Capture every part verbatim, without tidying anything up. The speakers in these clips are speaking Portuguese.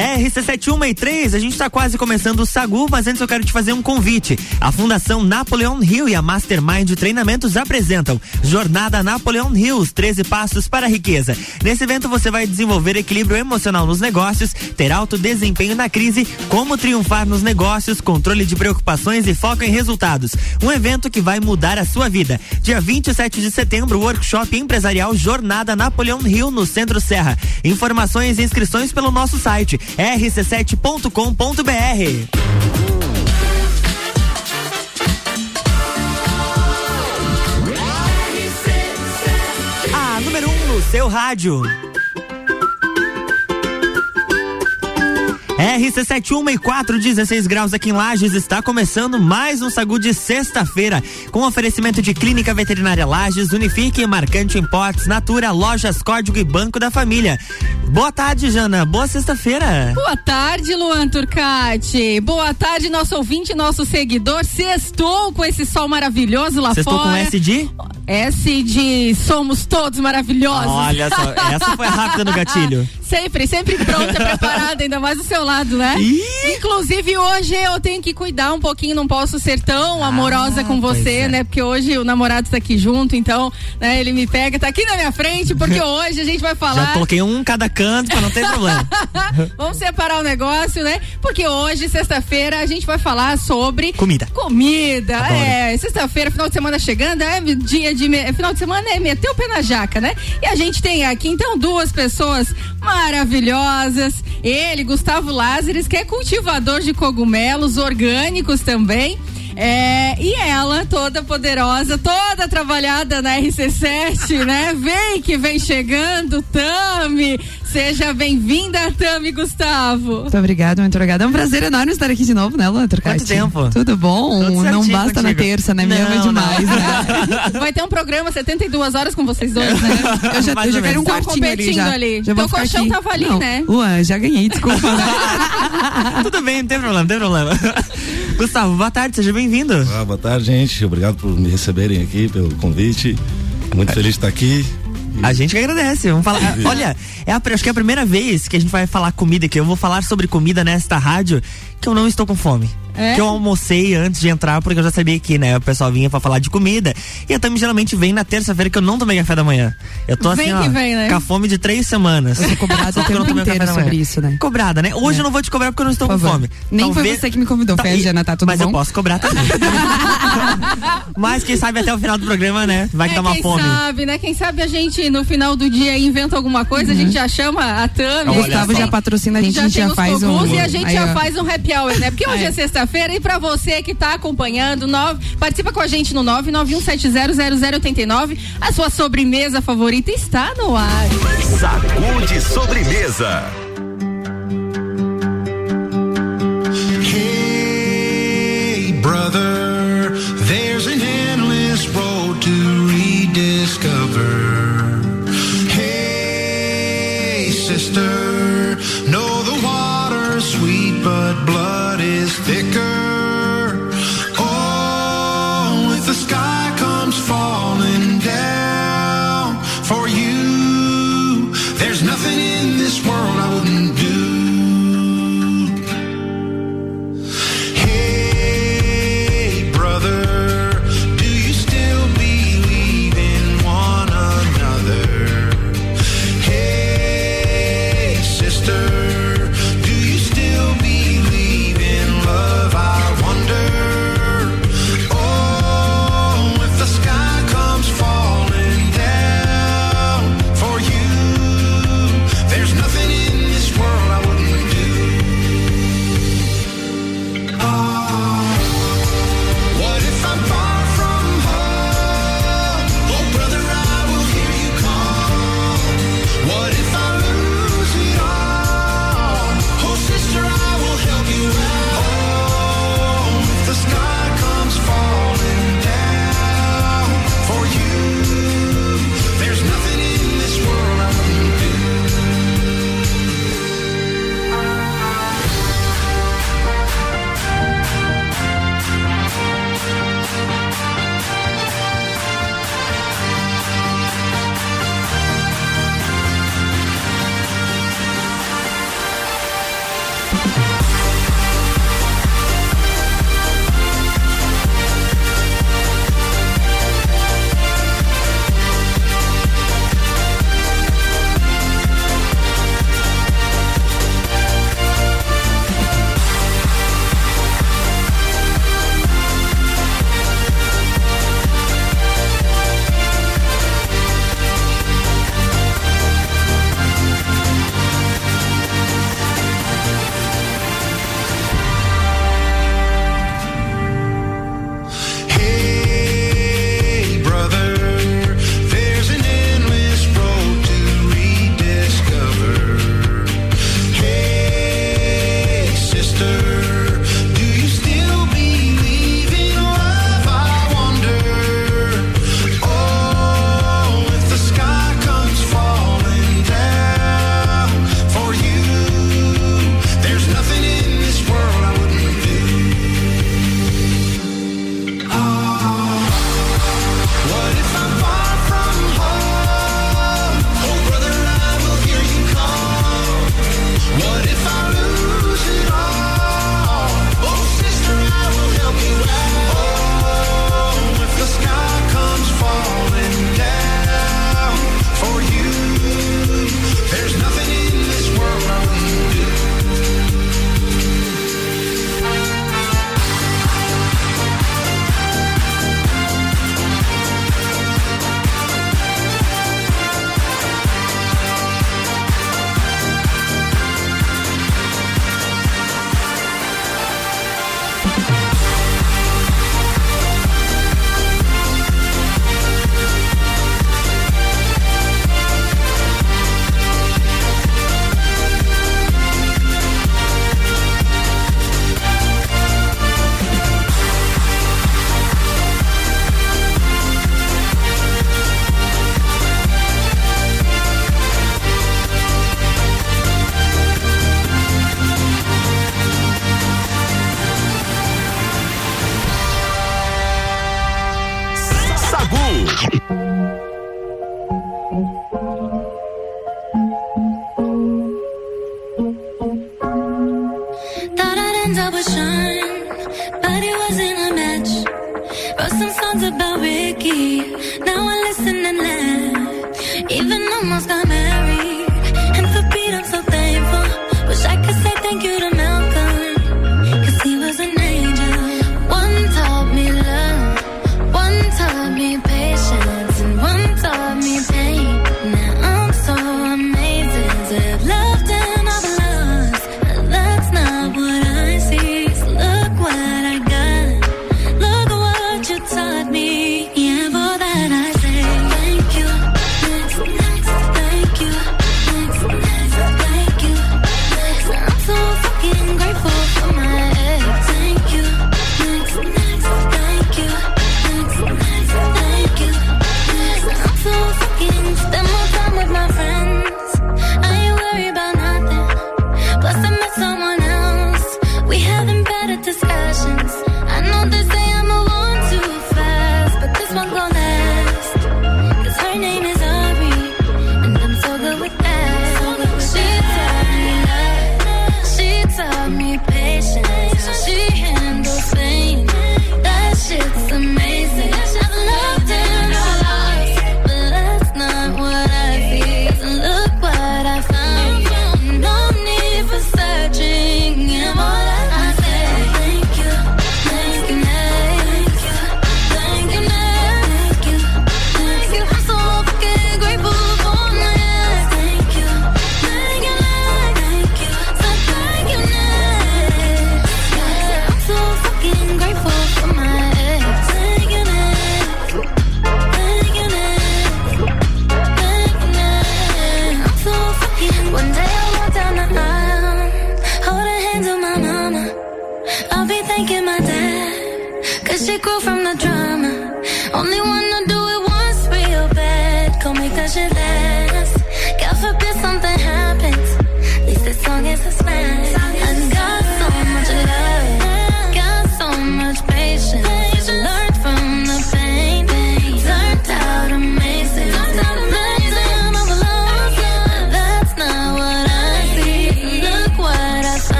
R C sete um seis três, a gente tá quase começando o Sagu, mas antes eu quero te fazer um convite. A Fundação Napoleon Hill e a Mastermind Treinamentos apresentam Jornada Napoleon Hill, os treze passos para a riqueza. Nesse evento você vai desenvolver equilíbrio emocional nos negócios, ter alto desempenho na crise, como triunfar nos negócios, controle de preocupações e foco em resultados. Um evento que vai mudar a sua vida. Dia vinte e sete de setembro, o workshop empresarial Jornada Napoleon Hill no Centro Serra. Informações e inscrições pelo nosso site r c sete ponto com ponto b r. Seu rádio. R C sete um seis quatro, dezesseis graus aqui em Lages, está começando mais um Sagu de sexta-feira, com oferecimento de Clínica Veterinária Lages, Unifique, Marcante Imports, Natura, Lojas Código e Banco da Família. Boa tarde, Jana. Boa sexta-feira. Boa tarde, Luan Turcati. Boa tarde, nosso ouvinte, nosso seguidor. Sextou com esse sol maravilhoso lá Sextou fora. Sextou com S D? S D. Somos todos maravilhosos. Olha só, essa foi rápida no gatilho. Sempre, sempre pronta, preparada, ainda mais do seu lado, né? Ih! Inclusive, hoje eu tenho que cuidar um pouquinho, não posso ser tão ah, amorosa com você, é. né? Porque hoje o namorado tá aqui junto, então, né? Ele me pega, tá aqui na minha frente, porque hoje a gente vai falar... Já coloquei um cada canto pra não ter problema. Vamos separar o negócio, né? Porque hoje, sexta-feira, a gente vai falar sobre... Comida. Comida, Adoro. é. Sexta-feira, final de semana chegando, é dia de... Me... Final de semana é meter o pé na jaca, né? E a gente tem aqui, então, duas pessoas maravilhosas. Ele, Gustavo Lázares, que é cultivador de cogumelos orgânicos também. É, e ela, toda poderosa, toda trabalhada na R C sete, né? Vem que vem chegando, Tami. Seja bem-vinda, Tami, Gustavo. Muito obrigada, muito obrigada. É um prazer enorme estar aqui de novo, né, Luan Turcati? Quanto tempo? Tudo bom? Tudo não basta contigo. Na terça, né? Me ama demais, não. né? Vai ter um programa setenta e duas horas com vocês dois, né? Eu já, eu já quero um quartinho ali, já. ali. já Teu colchão aqui. tava ali, não. né? Luan, já ganhei, desculpa. Tudo bem, não tem problema, não tem problema. Gustavo, boa tarde, seja bem-vindo. Ah, boa tarde, gente. Obrigado por me receberem aqui, pelo convite. Muito feliz de estar aqui. A gente que agradece, vamos falar. Olha, é a, acho que é a primeira vez que a gente vai falar comida, que eu vou falar sobre comida nesta rádio, que eu não estou com fome. É? Que eu almocei antes de entrar, porque eu já sabia que, né, o pessoal vinha pra falar de comida. E a Tami geralmente vem na terça-feira, que eu não tomei café da manhã. Eu tô assim, vem ó, que vem, né? com a fome de três semanas. Eu sou cobrada pelo mundo inteiro sobre isso, né? Cobrada, né? Hoje é. eu não vou te cobrar porque eu não estou Por com favor. fome. Nem Talvez... foi você que me convidou, tá, foi a Jana, tá tudo mas bom? Mas eu posso cobrar também. Mas quem sabe até o final do programa, né? Vai é, que tá uma quem fome. Quem sabe, né? Quem sabe a gente no final do dia inventa alguma coisa, uhum. a gente já chama a Tami. O Gustavo já patrocina, a gente já, a gente já faz um... E a gente já faz um happy hour, né? Porque hoje é sexta feira e pra você que tá acompanhando, nove, participa com a gente no nove nove um sete zero zero zero oito nove, a sua sobremesa favorita está no ar. Sacude sobremesa. Hey brother, there's an endless road to rediscover. Hey sister, know the water's sweet but blood thicker. Oh, if the sky comes falling down for you, there's nothing in this world I wouldn't do. Hey, brother, do you still believe in one another? Hey, sister,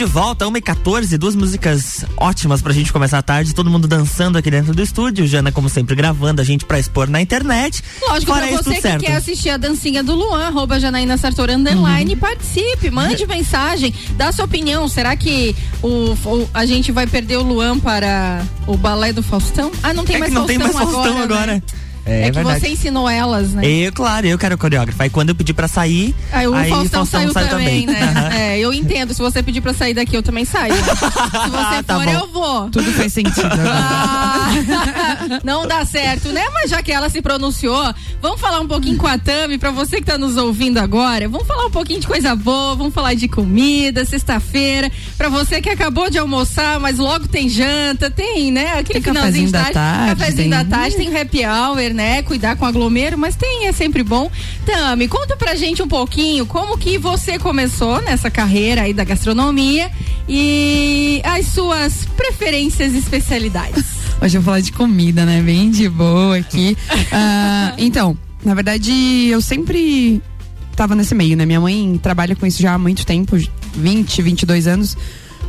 De volta, uma e quatorze, duas músicas ótimas pra gente começar a tarde, todo mundo dançando aqui dentro do estúdio, Jana como sempre gravando a gente pra expor na internet. Lógico, para pra isso, você que certo. Quer assistir a dancinha do Luan, arroba Janaína Sartor underline, uhum. Participe, mande mensagem, dá sua opinião, será que o, o, a gente vai perder o Luan para o balé do Faustão? Ah, não tem é mais Faustão agora. Não tem mais Faustão agora. agora. Né? É, é que verdade. Você ensinou elas, né? Eu, claro, eu quero coreógrafa. Aí quando eu pedi pra sair, aí o aí Faustão, Faustão saiu, saiu também, também. Né? É, eu entendo, se você pedir pra sair daqui, eu também saio. Se você tá for, bom. Eu vou. Tudo fez sentido. Ah, não dá certo, né? Mas já que ela se pronunciou, vamos falar um pouquinho com a Tami, pra você que tá nos ouvindo agora, vamos falar um pouquinho de coisa boa, vamos falar de comida, sexta-feira, pra você que acabou de almoçar, mas logo tem janta, tem, né? Aquele tem finalzinho da tarde, tarde, cafezinho tem... da tarde, tem happy hour, né? Cuidar com aglomero, mas tem, é sempre bom. Tami, conta pra gente um pouquinho como que você começou nessa carreira aí da gastronomia e as suas preferências e especialidades. Hoje eu vou falar de comida, né? Bem de boa aqui. uh, então, na verdade, eu sempre tava nesse meio, né? Minha mãe trabalha com isso já há muito tempo, vinte, vinte e dois anos.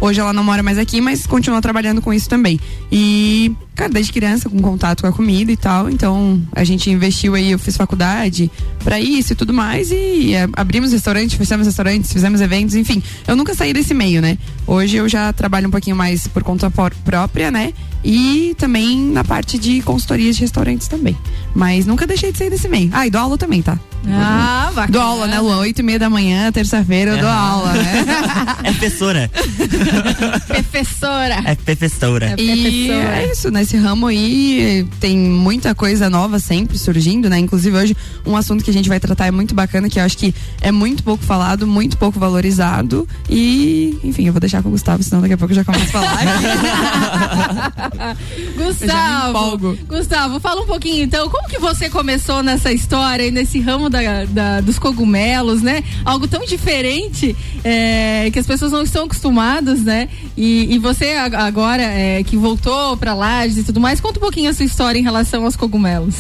Hoje ela não mora mais aqui, mas continua trabalhando com isso também. E, cara, desde criança, com contato com a comida e tal. Então, a gente investiu aí, eu fiz faculdade pra isso e tudo mais. E é, abrimos restaurantes, fechamos restaurantes, fizemos eventos, enfim. Eu nunca saí desse meio, né? Hoje eu já trabalho um pouquinho mais por conta por, própria, né? E também na parte de consultorias de restaurantes também. Mas nunca deixei de sair desse meio. Ah, e dou aula também, tá? Ah, Bacana. Dou aula, né, Luan? Oito e meia da manhã, terça-feira, eu é. dou aula, né? É professora. Professora. É professora. É e é isso, nesse ramo aí tem muita coisa nova sempre surgindo, né? Inclusive hoje um assunto que a gente vai tratar é muito bacana, que eu acho que é muito pouco falado, muito pouco valorizado e, enfim, eu vou deixar com o Gustavo, senão daqui a pouco eu já começo a falar. Gustavo, Gustavo, fala um pouquinho então, como que você começou nessa história e nesse ramo da, da, dos cogumelos, né? Algo tão diferente é, que as pessoas não estão acostumadas, né? E, e você agora é, que voltou pra Lages e tudo mais, conta um pouquinho a sua história em relação aos cogumelos.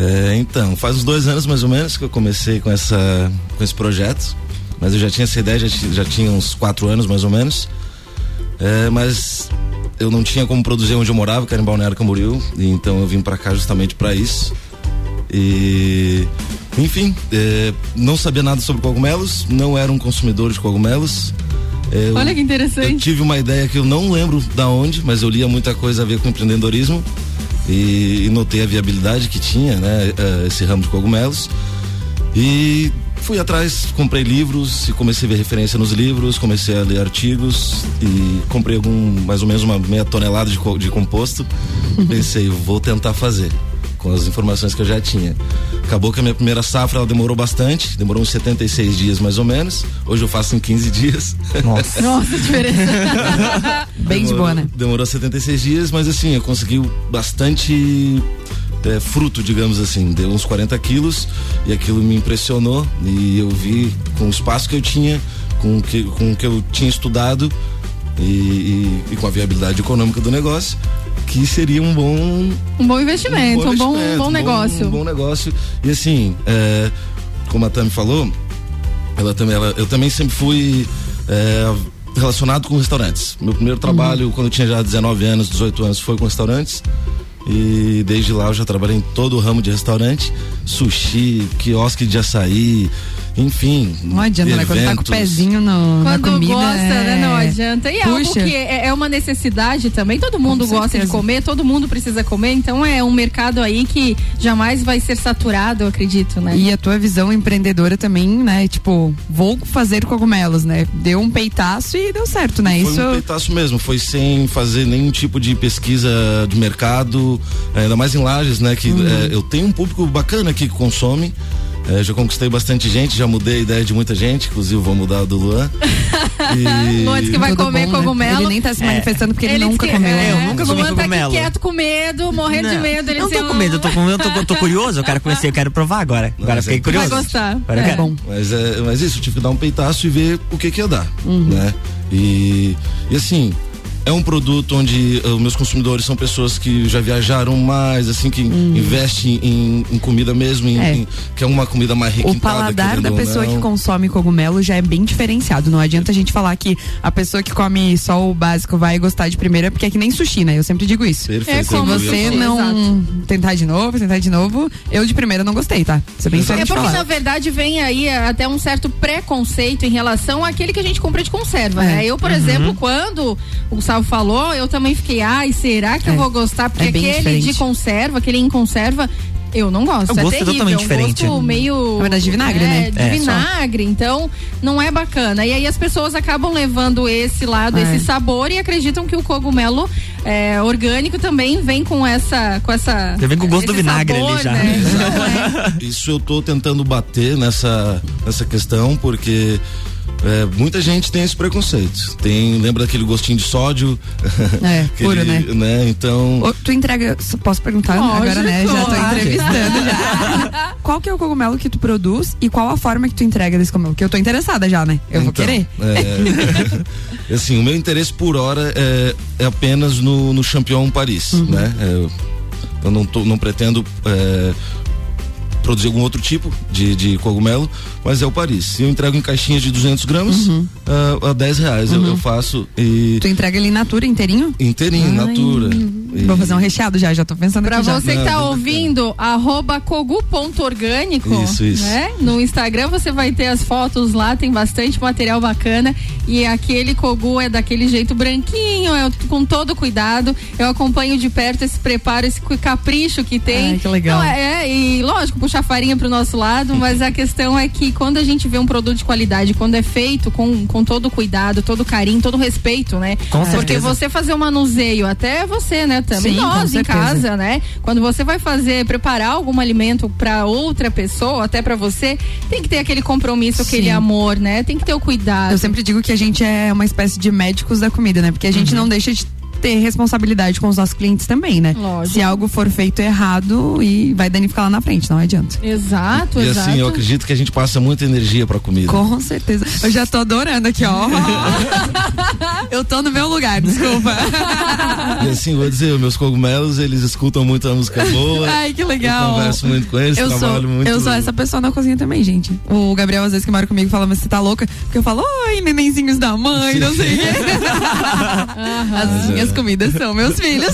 É, então, faz uns dois anos mais ou menos que eu comecei com, essa, com esse projeto, mas eu já tinha essa ideia, já, já tinha uns quatro anos mais ou menos, é, mas eu não tinha como produzir onde eu morava, que era em Balneário Camboriú, e então eu vim pra cá justamente pra isso. E enfim, é, não sabia nada sobre cogumelos, não era um consumidor de cogumelos. Eu, Olha que interessante. Eu tive uma ideia que eu não lembro da onde, mas eu lia muita coisa a ver com empreendedorismo e, e notei a viabilidade que tinha, né, esse ramo de cogumelos. E fui atrás, comprei livros e comecei a ver referência nos livros, comecei a ler artigos e comprei algum, mais ou menos uma meia tonelada de, de composto. Pensei, vou tentar fazer com as informações que eu já tinha. Acabou que a minha primeira safra, ela demorou bastante, demorou uns setenta e seis dias mais ou menos. Hoje eu faço em quinze dias. Nossa, nossa, diferença. Bem de boa, né? Demorou setenta e seis dias, mas assim, eu consegui bastante é, fruto, digamos assim. Deu uns quarenta quilos e aquilo me impressionou. E eu vi com o espaço que eu tinha, com o que, com o que eu tinha estudado e, e, e com a viabilidade econômica do negócio, que seria um bom um bom investimento, um bom, investimento, um bom, um bom negócio. Um bom negócio. E assim, é, como a Tami falou, ela também, ela, eu também sempre fui é, relacionado com restaurantes. Meu primeiro trabalho, uhum. quando eu tinha já dezenove anos, dezoito anos, foi com restaurantes. E desde lá eu já trabalhei em todo o ramo de restaurante, sushi, quiosque de açaí, enfim. Não adianta, eventos, né? Quando tá com o pezinho no, na comida. Quando gosta, é... né? Não adianta. E é algo que é, é uma necessidade também, todo mundo com gosta certeza. de comer, todo mundo precisa comer, então é um mercado aí que jamais vai ser saturado, eu acredito, né? E a tua visão empreendedora também, né? Tipo, vou fazer cogumelos, né? Deu um peitaço e deu certo, né? Foi Isso... um peitaço mesmo, foi sem fazer nenhum tipo de pesquisa de mercado, ainda mais em Lages, né? Que uhum. é, eu tenho um público bacana aqui que consome. É, já conquistei bastante gente, já mudei a ideia de muita gente, inclusive vou mudar a do Luan. E... Luan disse que vai Tudo comer bom, cogumelo. Né? Ele nem tá se manifestando é. porque ele, ele nunca que... comeu. É, eu nunca comi cogumelo. O Luan tá aqui quieto, com medo, morrendo não, de medo. Ele não tô com medo, eu tô, com, eu tô, eu tô curioso, eu quero conhecer, eu quero provar agora. Agora mas fiquei é, curioso. Vai gostar. Agora é. Quero. Mas, é, mas isso, eu tive que dar um peitaço e ver o que que ia dar, uhum. né? E, e assim... É um produto onde os uh, meus consumidores são pessoas que já viajaram mais, assim, que hum. investem em, em comida mesmo, em, é. em, que é uma comida mais requintada. O paladar da pessoa que consome cogumelo já é bem diferenciado. Não adianta a gente falar que a pessoa que come só o básico vai gostar de primeira, porque é que nem sushi, né? Eu sempre digo isso. Perfeito. É como você não Exato. tentar de novo, tentar de novo. Eu de primeira não gostei, tá? Isso é bem sério. É porque, falar. na verdade, vem aí até um certo preconceito em relação àquele que a gente compra de conserva, é. né? Eu, por uhum. exemplo, quando o falou, eu também fiquei, ai, será que é. eu vou gostar? Porque é aquele diferente. de conserva, aquele em conserva, eu não gosto. Eu é gosto terrível, totalmente diferente. É um gosto meio... Na verdade, de vinagre, é, né? De é, vinagre, só. Então não é bacana. E aí as pessoas acabam levando esse lado, é. esse sabor e acreditam que o cogumelo é, orgânico também vem com essa... com essa já vem com o gosto do vinagre sabor, ali já. Né? Exato. É. Isso eu tô tentando bater nessa, nessa questão, porque... É, muita gente tem esse preconceito. Tem, lembra daquele gostinho de sódio? É, aquele, puro, né? né? Então... Ô, tu entrega, posso perguntar oh, agora, já né? Tô, já tô ah, entrevistando já. Qual que é o cogumelo que tu produz e qual a forma que tu entrega desse cogumelo? Que eu tô interessada já, né? Eu então, vou querer. É, assim, o meu interesse por hora é, é apenas no, no Champignon Paris, uhum. né? Eu, eu não, tô, não pretendo... É, produzir algum outro tipo de, de cogumelo, mas é o Paris. Eu entrego em caixinhas de duzentos gramas uhum. uh, a dez reais, uhum. eu, eu faço e... Tu entrega ele em natura, inteirinho? Inteirinho, Ai. natura. E... Vou fazer um recheado já, já tô pensando pra aqui já. Pra você que tá não, ouvindo, não. arroba cogu ponto orgânico, isso, isso. Né? No Instagram você vai ter as fotos lá, tem bastante material bacana e aquele cogu é daquele jeito branquinho, é com todo cuidado. Eu acompanho de perto esse preparo, esse capricho que tem. Ai, que legal. Não, é, é, e lógico, puxar farinha pro nosso lado, mas a questão é que quando a gente vê um produto de qualidade, quando é feito com, com todo cuidado, todo carinho, todo respeito, né? Com certeza. Porque você fazer um manuseio, até você, né, também nós em casa, né? Quando você vai fazer, preparar algum alimento para outra pessoa, até para você, tem que ter aquele compromisso, aquele amor, né? Tem que ter o cuidado. Eu sempre digo que a gente é uma espécie de médicos da comida, né? Porque a gente uhum. não deixa de ter responsabilidade com os nossos clientes também, né? Lógico. Se algo for feito errado, e vai danificar lá na frente, não adianta. Exato, e, exato. E assim, eu acredito que a gente passa muita energia pra comida. Com certeza. Eu já tô adorando aqui, ó. Eu tô no meu lugar, desculpa. E assim, vou dizer, meus cogumelos, eles escutam muito a música boa. Ai, que legal. Eu converso muito com eles, eu trabalho sou, muito. Eu sou essa pessoa na cozinha também, gente. O Gabriel, às vezes, que mora comigo, fala, mas você tá louca? Porque eu falo, ai, nenenzinhos da mãe, sim, não sei o quê. As minhas comidas são meus filhos.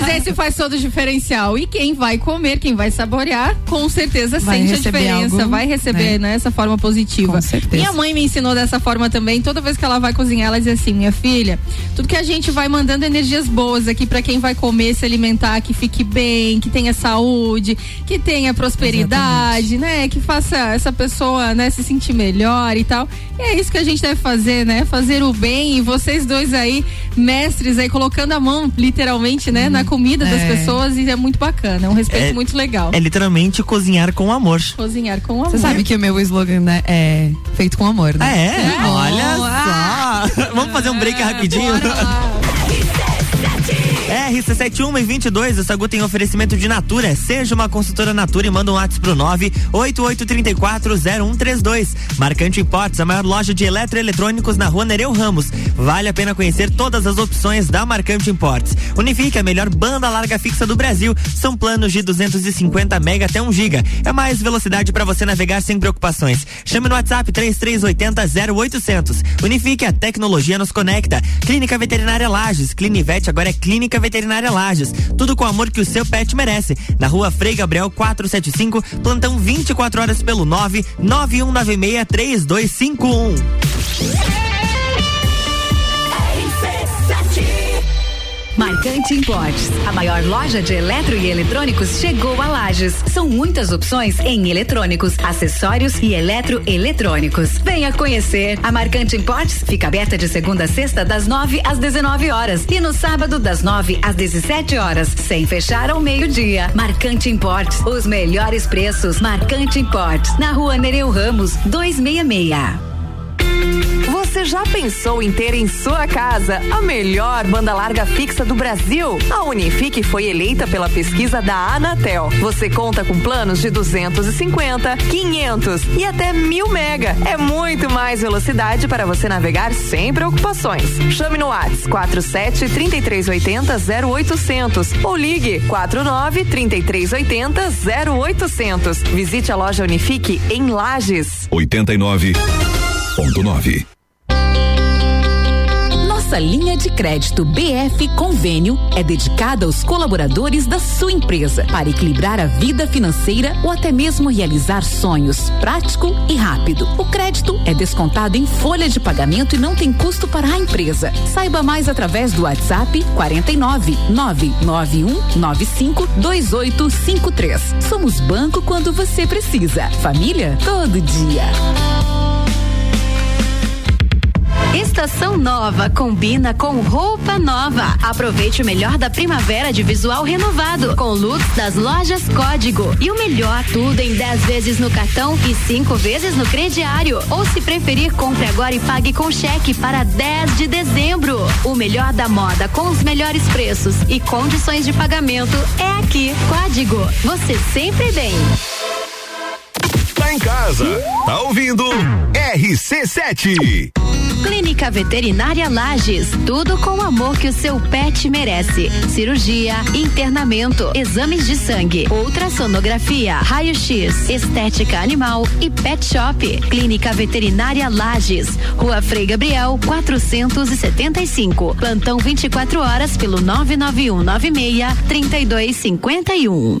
Mas esse faz todo o diferencial, e quem vai comer, quem vai saborear, com certeza vai sente a diferença, algo, vai receber, né, essa forma positiva. Com certeza. Minha mãe me ensinou dessa forma também, toda vez que ela vai cozinhar, ela diz assim, minha filha, tudo que a gente vai mandando energias boas aqui pra quem vai comer, se alimentar, que fique bem, que tenha saúde, que tenha prosperidade, exatamente, né, que faça essa pessoa, né, se sentir melhor e tal, e é isso que a gente deve fazer, né, fazer o bem. E vocês dois aí, mestres aí, colocando colocando a mão, literalmente, né, hum, na comida é. das pessoas, e é muito bacana, é um respeito é, muito legal. É literalmente cozinhar com amor. Cozinhar com amor. Você sabe que o meu slogan, né, é feito com amor, né? É? É. Olha Olá. só! Vamos fazer um break rapidinho? R C sete um e vinte e dois, essa Sagu tem oferecimento de Natura. Seja uma consultora Natura e manda um WhatsApp pro nove oito oito três quatro zero um três dois. Marcante Imports, a maior loja de eletroeletrônicos na rua Nereu Ramos. Vale a pena conhecer todas as opções da Marcante Imports. Unifique, a melhor banda larga fixa do Brasil. São planos de duzentos e cinquenta mega até um giga. É mais velocidade para você navegar sem preocupações. Chame no WhatsApp três três oito zero zero oito zero zero. Unifique, a tecnologia nos conecta. Clínica Veterinária Lages, Clinivete agora é Clínica Veterinária Lages, tudo com o amor que o seu pet merece. Na rua Frei Gabriel quatrocentos e setenta e cinco, plantão vinte e quatro horas pelo nove nove um nove seis três dois cinco um. Marcante Imports, a maior loja de eletro e eletrônicos, chegou a Lages. São muitas opções em eletrônicos, acessórios e eletroeletrônicos. Venha conhecer. A Marcante Imports fica aberta de segunda a sexta das nove às dezenove horas e no sábado das nove às dezessete horas, sem fechar ao meio-dia. Marcante Imports, os melhores preços. Marcante Imports, na rua Nereu Ramos, duzentos e sessenta e seis. Você já pensou em ter em sua casa a melhor banda larga fixa do Brasil? A Unifique foi eleita pela pesquisa da Anatel. Você conta com planos de duzentos e cinquenta, quinhentos e até mil mega. É muito mais velocidade para você navegar sem preocupações. Chame no WhatsApp quatro sete três três oito zero zero oito zero zero ou ligue quatro nove três três oito zero zero oito zero zero. Visite a loja Unifique em Lages. oitenta e nove ponto nove. Nossa linha de crédito B F Convênio é dedicada aos colaboradores da sua empresa para equilibrar a vida financeira ou até mesmo realizar sonhos, prático e rápido. O crédito é descontado em folha de pagamento e não tem custo para a empresa. Saiba mais através do WhatsApp quatro nove nove nove um nove cinco dois oito cinco três. Somos banco quando você precisa. Família todo dia. Estação nova combina com roupa nova. Aproveite o melhor da primavera de visual renovado com looks das Lojas Código. E o melhor, tudo em dez vezes no cartão e cinco vezes no crediário. Ou se preferir, compre agora e pague com cheque para dez de dezembro. O melhor da moda com os melhores preços e condições de pagamento é aqui. Código, você sempre bem. Tá em casa, tá ouvindo R C sete. Clínica Veterinária Lages, tudo com o amor que o seu pet merece. Cirurgia, internamento, exames de sangue, ultrassonografia, raio-x, estética animal e pet shop. Clínica Veterinária Lages, Rua Frei Gabriel quatrocentos e setenta e cinco, plantão vinte e quatro horas pelo nove nove um nove seis três dois cinco um.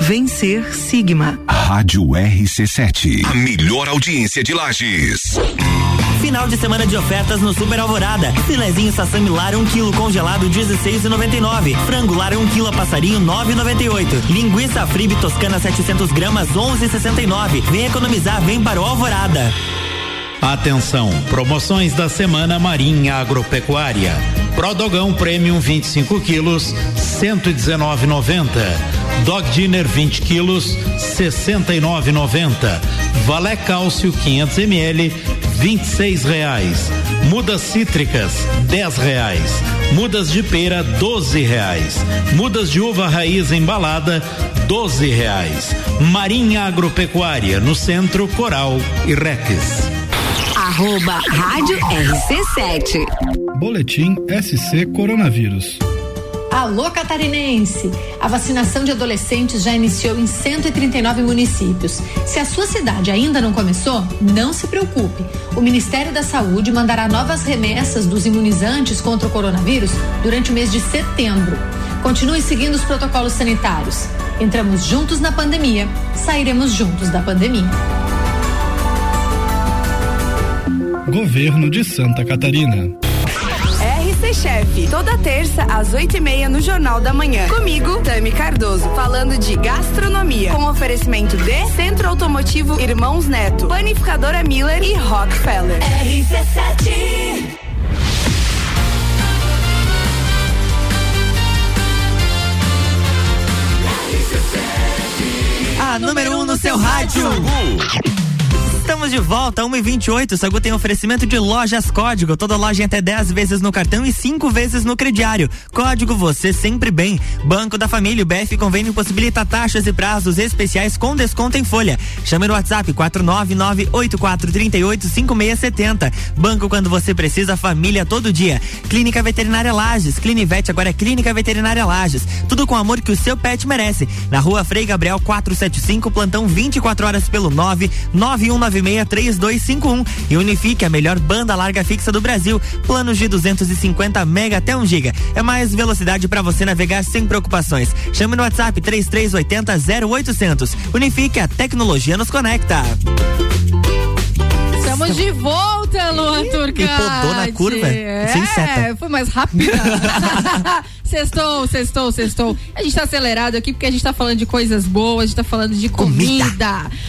Vencer Sigma. Rádio R C sete. A melhor audiência de Lages. Final de semana de ofertas no Super Alvorada. Filezinho Sassami Lara um quilo congelado dezesseis reais e noventa e nove centavos. Frango Lara um quilo a passarinho nove reais e noventa e oito centavos. Linguiça Fribe Toscana setecentos gramas onze reais e sessenta e nove centavos. Vem economizar, vem para o Alvorada. Atenção, promoções da Semana Marinha Agropecuária. Prodogão Premium vinte e cinco quilos, cento e dezenove reais e noventa centavos. Dog Dinner vinte quilos, sessenta e nove reais e noventa centavos. Valé Cálcio quinhentos mililitros, vinte e seis reais. Mudas cítricas, dez reais. Mudas de pera, doze reais. Mudas de uva raiz embalada, doze reais. Marinha Agropecuária, no centro, Coral e Rex. Arroba Rádio R C sete. Boletim S C Coronavírus. Alô, catarinense! A vacinação de adolescentes já iniciou em cento e trinta e nove municípios. Se a sua cidade ainda não começou, não se preocupe. O Ministério da Saúde mandará novas remessas dos imunizantes contra o coronavírus durante o mês de setembro. Continue seguindo os protocolos sanitários. Entramos juntos na pandemia, sairemos juntos da pandemia. Governo de Santa Catarina. Chefe, toda terça às oito e meia no Jornal da Manhã. Comigo, Tami Cardoso, falando de gastronomia, com oferecimento de Centro Automotivo Irmãos Neto, Panificadora Miller e Rockefeller. R C sete. A número um no seu rádio. Estamos de volta, uma e vinte e oito. O Sagu tem oferecimento de Lojas Código. Toda loja em até dez vezes no cartão e cinco vezes no crediário. Código você sempre bem. Banco da Família, o B F Convênio possibilita taxas e prazos especiais com desconto em folha. Chame no WhatsApp quatro nove nove oito quatro três oito cinco seis sete zero. Banco quando você precisa, família todo dia. Clínica Veterinária Lages. Clinivete agora é Clínica Veterinária Lages. Tudo com o amor que o seu pet merece. Na rua Frei Gabriel quatrocentos e setenta e cinco, plantão vinte e quatro horas pelo nove nove um nove seis três dois cinco um. E Unifique, a melhor banda larga fixa do Brasil, planos de duzentos e cinquenta mega até um giga. É mais velocidade para você navegar sem preocupações. Chame no WhatsApp três três oito zero zero oito zero zero. Unifique, a tecnologia nos conecta. Estamos de volta, Luan Turcati. E podou na curva, é, sem seta. É, foi mais rápido. Sextou, sextou, sextou. A gente tá acelerado aqui porque a gente tá falando de coisas boas, a gente tá falando de comida.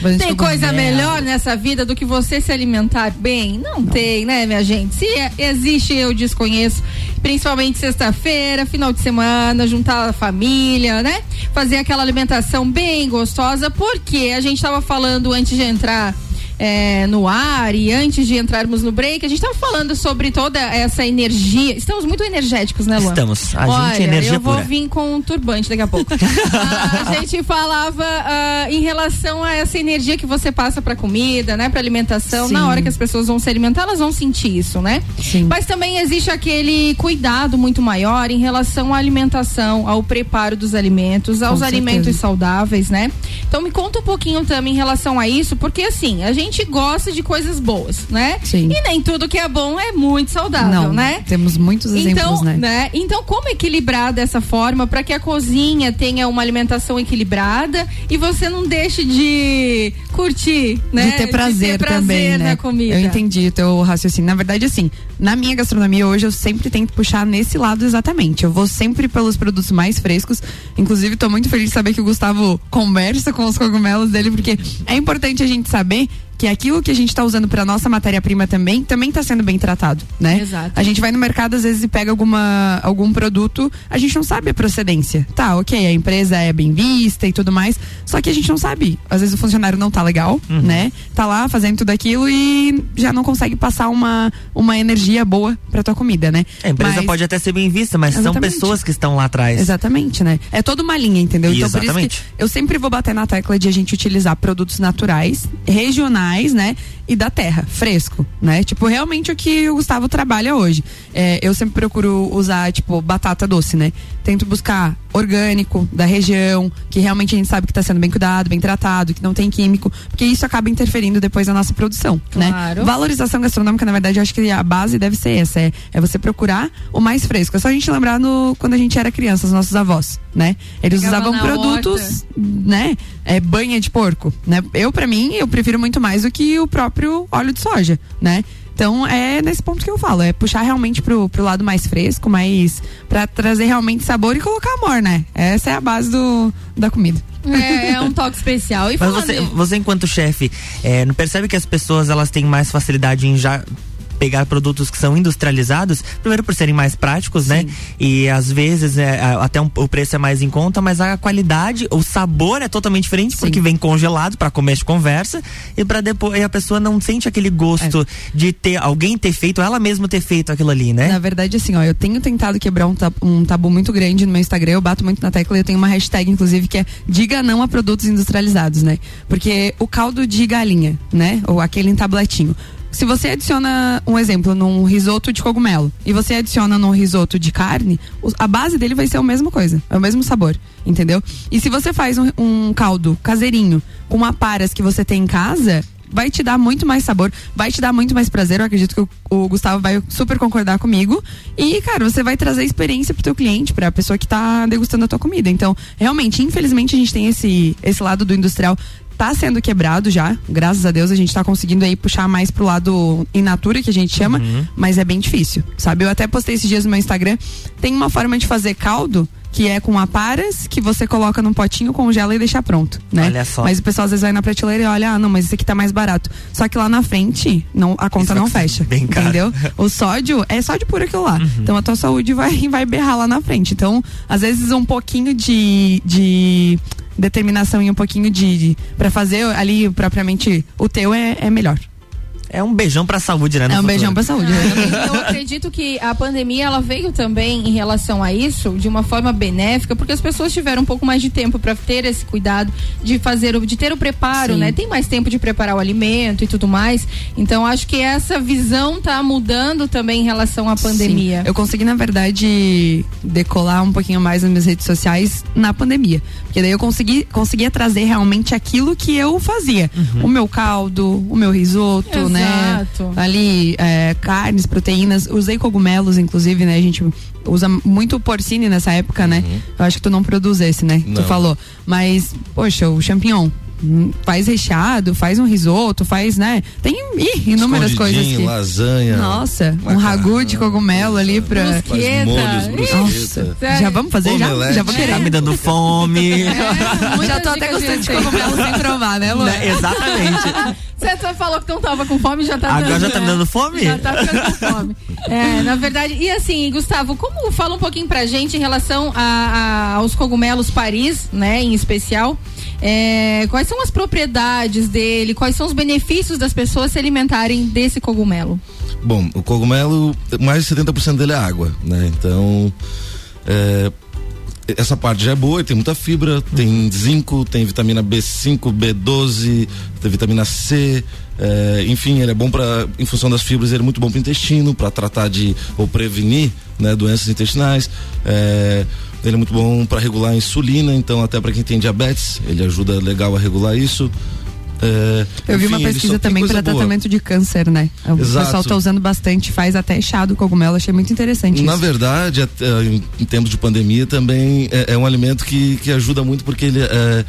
comida. Tem coisa melhor nessa vida do que você se alimentar bem? Não, Não. tem, né, minha gente? Se existe, eu desconheço. Principalmente sexta-feira, final de semana, juntar a família, né? Fazer aquela alimentação bem gostosa, porque a gente tava falando antes de entrar É, no ar e antes de entrarmos no break, a gente estava falando sobre toda essa energia. Estamos muito energéticos, né, Luan? Estamos. A Olha, gente é energia eu vou pura. Vir com um turbante daqui a pouco. Ah, a gente falava ah, em relação a essa energia que você passa para comida, né, para alimentação. Sim. Na hora que as pessoas vão se alimentar, elas vão sentir isso, né? Sim. Mas também existe aquele cuidado muito maior em relação à alimentação, ao preparo dos alimentos, aos alimentos saudáveis, né? Então me conta um pouquinho também em relação a isso, porque assim, a gente A gente gosta de coisas boas, né? Sim. E nem tudo que é bom é muito saudável, Não, né? Temos muitos exemplos, então, né? né? Então, como equilibrar dessa forma para que a cozinha tenha uma alimentação equilibrada e você não deixe de curtir, né? De ter prazer, de ter prazer também, na né? comida. Eu entendi o teu raciocínio. Na verdade, assim, na minha gastronomia hoje eu sempre tento puxar nesse lado exatamente. Eu vou sempre pelos produtos mais frescos. Inclusive, tô muito feliz de saber que o Gustavo conversa com os cogumelos dele, porque é importante a gente saber que aquilo que a gente está usando para nossa matéria-prima também, também está sendo bem tratado, né? Exato. A gente vai no mercado, às vezes, e pega alguma, algum produto, a gente não sabe a procedência. Tá, ok, a empresa é bem vista e tudo mais, só que a gente não sabe. Às vezes o funcionário não está legal, uhum. né? Tá lá fazendo tudo aquilo e já não consegue passar uma, uma energia boa pra tua comida, né? A empresa mas... pode até ser bem vista, mas exatamente. São pessoas que estão lá atrás. Exatamente, né? É toda uma linha, entendeu? Então, exatamente. Por isso que eu sempre vou bater na tecla de a gente utilizar produtos naturais, regionais, né? E da terra, fresco, né? Tipo, realmente o que o Gustavo trabalha hoje. É, eu sempre procuro usar, tipo, batata doce, né? Tento buscar orgânico, da região, que realmente a gente sabe que tá sendo bem cuidado, bem tratado, que não tem químico, porque isso acaba interferindo depois na nossa produção, claro. Né? Valorização gastronômica, na verdade, eu acho que a base deve ser essa, é, é você procurar o mais fresco. É só a gente lembrar no, quando a gente era criança, os nossos avós, né? Eles Pegava usavam produtos, horta. Né? É, banha de porco, né? Eu, pra mim, eu prefiro muito mais do que o próprio óleo de soja, né? Então, é nesse ponto que eu falo, é puxar realmente pro, pro lado mais fresco, mas pra trazer realmente sabor e colocar amor, né? Essa é a base do, da comida. É, é um toque especial. E mas você, de... você, enquanto chefe, é, não percebe que as pessoas, elas têm mais facilidade em já... pegar produtos que são industrializados, primeiro por serem mais práticos, sim. né? E às vezes é, até um, o preço é mais em conta, mas a qualidade, o sabor é totalmente diferente, sim. porque vem congelado para comer de conversa e para depois e a pessoa não sente aquele gosto é. De ter alguém ter feito, ela mesma ter feito aquilo ali, né? Na verdade, assim, ó, eu tenho tentado quebrar um tabu, um tabu muito grande no meu Instagram, eu bato muito na tecla e eu tenho uma hashtag, inclusive, que é diga não a produtos industrializados, né? Porque o caldo de galinha, né? Ou aquele entablatinho. Se você adiciona, um exemplo, num risoto de cogumelo e você adiciona num risoto de carne, a base dele vai ser a mesma coisa, é o mesmo sabor, entendeu? E se você faz um, um caldo caseirinho com uma aparas que você tem em casa, vai te dar muito mais sabor, vai te dar muito mais prazer. Eu acredito que o, o Gustavo vai super concordar comigo. E, cara, você vai trazer experiência pro teu cliente, pra pessoa que tá degustando a tua comida. Então, realmente, infelizmente, a gente tem esse, esse lado do industrial. Tá sendo quebrado já, graças a Deus a gente tá conseguindo aí puxar mais pro lado in natura, que a gente chama, uhum. mas é bem difícil, sabe? Eu até postei esses dias no meu Instagram, tem uma forma de fazer caldo, que é com aparas, que você coloca num potinho, congela e deixa pronto, né? Olha só. Mas o pessoal às vezes vai na prateleira e olha, ah, não, mas esse aqui tá mais barato. Só que lá na frente, não, a conta isso não fecha, bem entendeu? Caro. O sódio, é sódio puro aquilo lá. Uhum. Então a tua saúde vai, vai berrar lá na frente. Então, às vezes um pouquinho de... de determinação e um pouquinho de, de para fazer ali propriamente o teu é, é melhor. É um beijão pra saúde, né? É um futuro. beijão pra saúde. Ah, eu acredito que a pandemia, ela veio também em relação a isso, de uma forma benéfica, porque as pessoas tiveram um pouco mais de tempo pra ter esse cuidado, de fazer, o, de ter o preparo, sim. né? Tem mais tempo de preparar o alimento e tudo mais. Então, acho que essa visão tá mudando também em relação à pandemia. Sim. Eu consegui, na verdade, decolar um pouquinho mais nas minhas redes sociais na pandemia. Porque daí eu consegui, conseguia trazer realmente aquilo que eu fazia. Uhum. O meu caldo, o meu risoto, exato. Né? Né? Ali, é, carnes, proteínas, usei cogumelos, inclusive, né? A gente usa muito porcine nessa época, né? Uhum. Eu acho que tu não produz esse, né? Não. Tu falou. Mas, poxa, o champignon faz recheado, faz um risoto, faz, né? Tem ih, inúmeras coisas que... lasanha. Nossa, macarrão, um ragu de cogumelo ali pra... Brusqueta. Molhos, brusqueta. Nossa, já vamos fazer? Já, já vou querer. Tá me dando fome. É, já tô até gostando de cogumelo sem provar, né, Luan? Exatamente. Você só falou que não tava com fome, já tá agora dando... Agora já tá me dando fome? Já tá ficando com fome. É, na verdade, e assim, Gustavo, como fala um pouquinho pra gente em relação a, a, aos cogumelos Paris, né, em especial, é, quais são as propriedades dele, quais são os benefícios das pessoas se alimentarem desse cogumelo? Bom, o cogumelo, mais de setenta por cento dele é água, né, então... É... essa parte já é boa, tem muita fibra, tem zinco, tem vitamina B cinco, B doze, tem vitamina C, é, enfim, ele é bom para, em função das fibras, ele é muito bom para o intestino, para tratar de, ou prevenir, né, doenças intestinais, é, ele é muito bom para regular a insulina, então até para quem tem diabetes, ele ajuda legal a regular isso. É, eu enfim, vi uma pesquisa também para tratamento de câncer, né? O exato. Pessoal tá usando bastante, faz até chá do cogumelo, achei muito interessante na isso. verdade, em tempos de pandemia também é, é um alimento que, que ajuda muito porque ele é,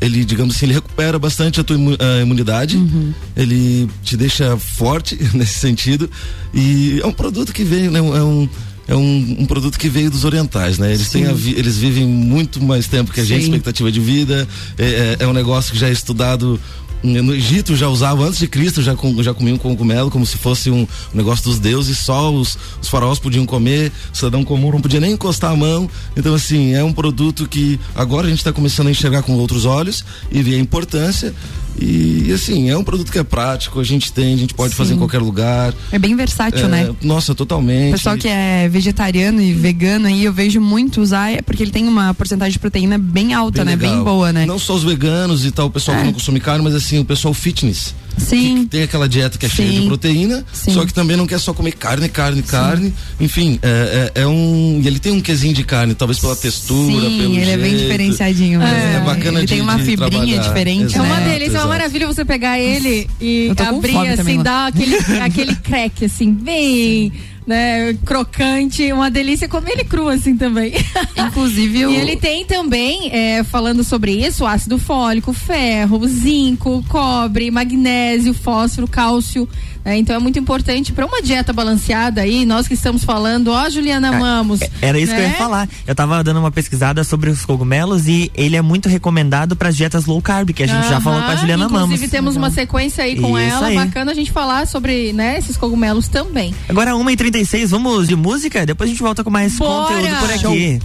ele, digamos assim, ele recupera bastante a tua imunidade, uhum. ele te deixa forte nesse sentido e é um produto que veio, né? É um É um, um produto que veio dos orientais, né? Eles, têm a vi, eles vivem muito mais tempo que a sim. gente, expectativa de vida, é, é um negócio que já é estudado no Egito, já usava antes de Cristo, já, com, já comia um cogumelo como se fosse um negócio dos deuses, só os, os faraós podiam comer, o cidadão comum não podia nem encostar a mão, então assim, é um produto que agora a gente está começando a enxergar com outros olhos e ver a importância E, e assim, é um produto que é prático, a gente tem, a gente pode Sim. fazer em qualquer lugar. É bem versátil, é, né? Nossa, totalmente. O pessoal que é vegetariano e vegano aí, eu vejo muito usar, é porque ele tem uma porcentagem de proteína bem alta, bem né? Legal. Bem boa, né? Não só os veganos e tal, o pessoal é. que não consome carne, mas assim, o pessoal fitness. Sim. Que tem aquela dieta que é Sim. cheia de proteína, Sim. só que também não quer só comer carne, carne, Sim. carne. Enfim, é, é, é um. Ele tem um quesinho de carne, talvez pela textura, Sim, pelo ele jeito. É bem diferenciadinho. É, é bacana ele de, tem uma de fibrinha trabalhar. Diferente. Exato, é uma delícia, exato. É uma maravilha você pegar ele e abrir assim, dar aquele, aquele crack assim, bem. Né, crocante, uma delícia comer ele cru assim também. Inclusive o... E ele tem também, é, falando sobre isso, ácido fólico, ferro, zinco, cobre, magnésio, fósforo, cálcio, né? Então é muito importante para uma dieta balanceada aí, nós que estamos falando, ó, Juliana Mamos. Era isso né? que eu ia falar. Eu tava dando uma pesquisada sobre os cogumelos e ele é muito recomendado para as dietas low carb, que a gente uh-huh. já falou com a Juliana Inclusive, Mamos. Inclusive temos uma sequência aí com isso ela, aí. Bacana a gente falar sobre, né, esses cogumelos também. Agora uma e trinta vamos de música, depois a gente volta com mais Bora. Conteúdo por aqui.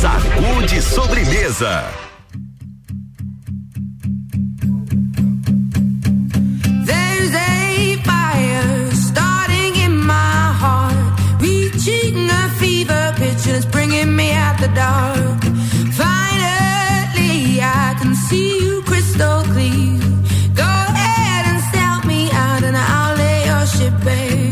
Sacude sobremesa. There's a fire starting in my heart, reaching a fever pitch and it's bringing me out the dark. Finally I can see you crystal clear. Go ahead and sell me out and I'll lay your shit bare.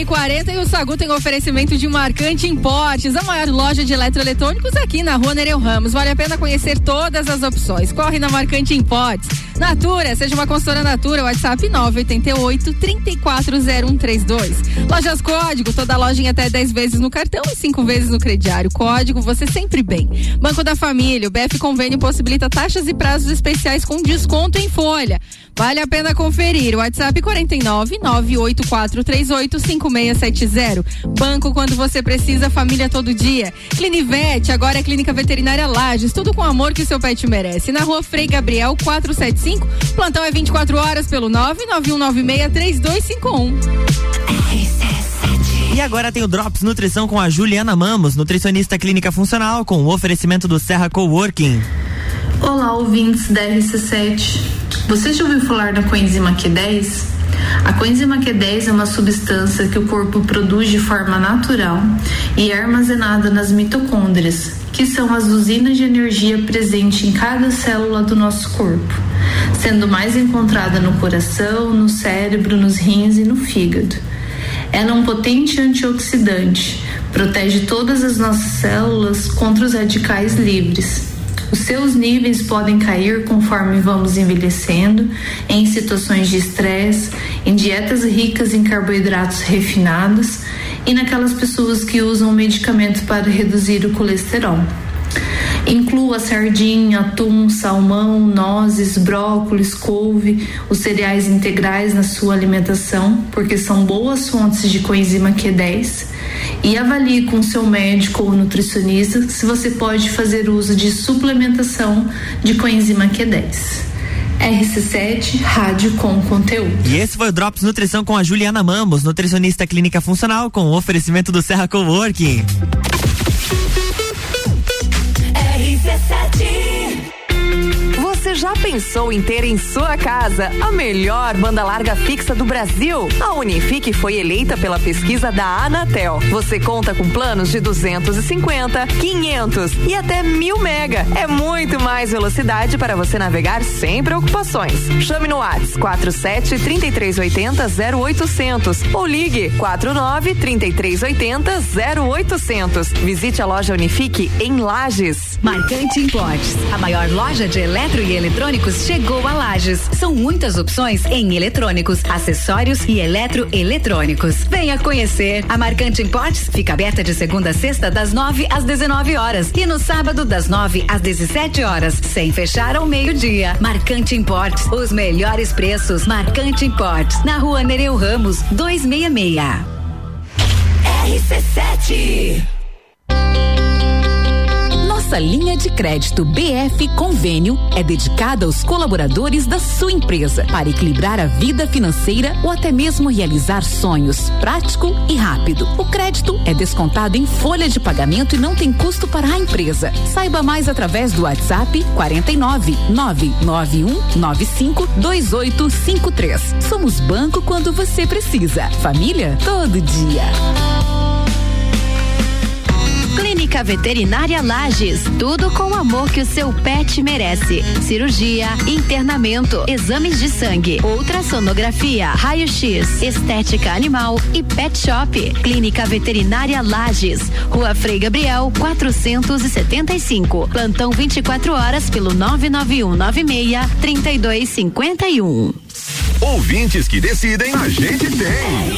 uma e quarenta e o Sagu tem oferecimento de Marcante Imports, a maior loja de eletroeletrônicos aqui na Rua Nereu Ramos. Vale a pena conhecer todas as opções. Corre na Marcante Imports. Natura, seja uma consultora Natura, WhatsApp nove oito oito, três quatro zero um três dois. Lojas Código, toda loja em até dez vezes no cartão e cinco vezes no crediário. Código, você sempre bem. Banco da Família, o B F Convênio possibilita taxas e prazos especiais com desconto em folha. Vale a pena conferir. WhatsApp quarenta e nove, nove oito quatro três oito cinco seis sete zero. Banco quando você precisa, família todo dia. Clinivete, agora é Clínica Veterinária Lages, tudo com o amor que o seu pet merece. Na Rua Frei Gabriel quatrocentos e setenta e cinco, plantão é vinte e quatro horas pelo nove nove um nove seis três dois cinco um. E agora tem o Drops Nutrição com a Juliana Mamos, nutricionista clínica funcional, com o oferecimento do Serra Coworking. Olá, ouvintes da R C sete. Você já ouviu falar da coenzima Q dez? A coenzima Q dez é uma substância que o corpo produz de forma natural e é armazenada nas mitocôndrias, que são as usinas de energia presentes em cada célula do nosso corpo, sendo mais encontrada no coração, no cérebro, nos rins e no fígado. Ela é um potente antioxidante, protege todas as nossas células contra os radicais livres. Os seus níveis podem cair conforme vamos envelhecendo, em situações de estresse, em dietas ricas em carboidratos refinados e naquelas pessoas que usam medicamentos para reduzir o colesterol. Inclua sardinha, atum, salmão, nozes, brócolis, couve, os cereais integrais na sua alimentação, porque são boas fontes de coenzima Q dez, e avalie com seu médico ou nutricionista se você pode fazer uso de suplementação de coenzima Q dez. R C sete, rádio com conteúdo. E esse foi o Drops Nutrição com a Juliana Mamos, nutricionista clínica funcional, com o oferecimento do Serra Coworking. Você já pensou em ter em sua casa a melhor banda larga fixa do Brasil? A Unifique foi eleita pela pesquisa da Anatel. Você conta com planos de duzentos e cinquenta, quinhentos e até mil mega. É muito mais velocidade para você navegar sem preocupações. Chame no WhatsApp quarenta e sete, trinta e três oitenta, zero oitocentos ou ligue quarenta e nove, trinta e três oitenta, zero oitocentos. Visite a loja Unifique em Lages. Marcante Imports, a maior loja de eletro e eletrônicos chegou a Lages. São muitas opções em eletrônicos, acessórios e eletroeletrônicos. Venha conhecer. A Marcante Imports fica aberta de segunda a sexta das nove às dezenove horas e no sábado das nove às dezessete horas, sem fechar ao meio-dia. Marcante Imports, os melhores preços. Marcante Imports, na Rua Nereu Ramos, duzentos e sessenta e seis. R C sete. Nossa linha de crédito B F Convênio é dedicada aos colaboradores da sua empresa para equilibrar a vida financeira ou até mesmo realizar sonhos, prático e rápido. O crédito é descontado em folha de pagamento e não tem custo para a empresa. Saiba mais através do WhatsApp quarenta e nove, nove nove um nove cinco dois oito cinco três. Somos banco quando você precisa. Família todo dia. Clínica Veterinária Lages, tudo com o amor que o seu pet merece. Cirurgia, internamento, exames de sangue, ultrassonografia, raio-x, estética animal e pet shop. Clínica Veterinária Lages, Rua Frei Gabriel, quatrocentos e setenta e cinco. Plantão vinte e quatro horas pelo nove nove um nove seis, trinta e dois cinquenta e um. Ouvintes que decidem, a gente tem.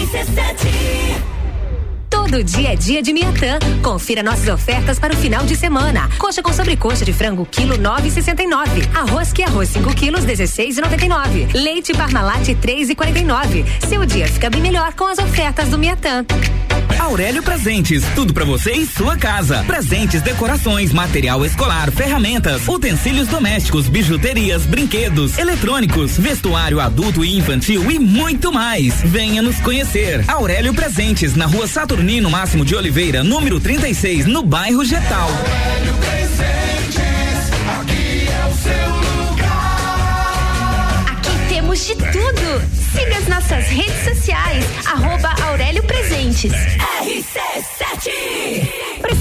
Todo dia é dia de Miatan. Confira nossas ofertas para o final de semana. Coxa com sobrecoxa de frango, quilo nove e sessenta e nove. Arroz que arroz, cinco quilos, dezesseis e noventa e nove. Leite Parmalat, três e quarenta e nove. Seu dia fica bem melhor com as ofertas do Miatan. Aurélio Presentes, tudo pra você e sua casa. Presentes, decorações, material escolar, ferramentas, utensílios domésticos, bijuterias, brinquedos, eletrônicos, vestuário adulto e infantil e muito mais. Venha nos conhecer. Aurélio Presentes, na Rua Saturnino Máximo de Oliveira, número trinta e seis, no bairro Getal. Aurélio Presentes, aqui é o seu lugar. Aqui temos de tudo. Siga as nossas redes sociais, arroba Aurélio Presentes. R C sete.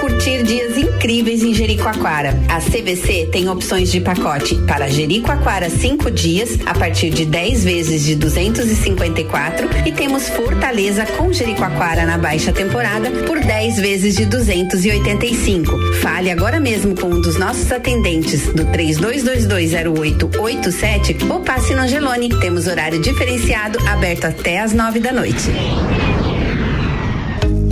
Curtir dias incríveis em Jericoacoara. A C V C tem opções de pacote para Jericoacoara cinco dias a partir de dez vezes de duzentos e cinquenta e quatro e temos Fortaleza com Jericoacoara na baixa temporada por dez vezes de duzentos e oitenta e cinco. Fale agora mesmo com um dos nossos atendentes do três dois dois dois zero oito oito sete ou passe no Gelone. Temos horário diferenciado aberto até às nove da noite.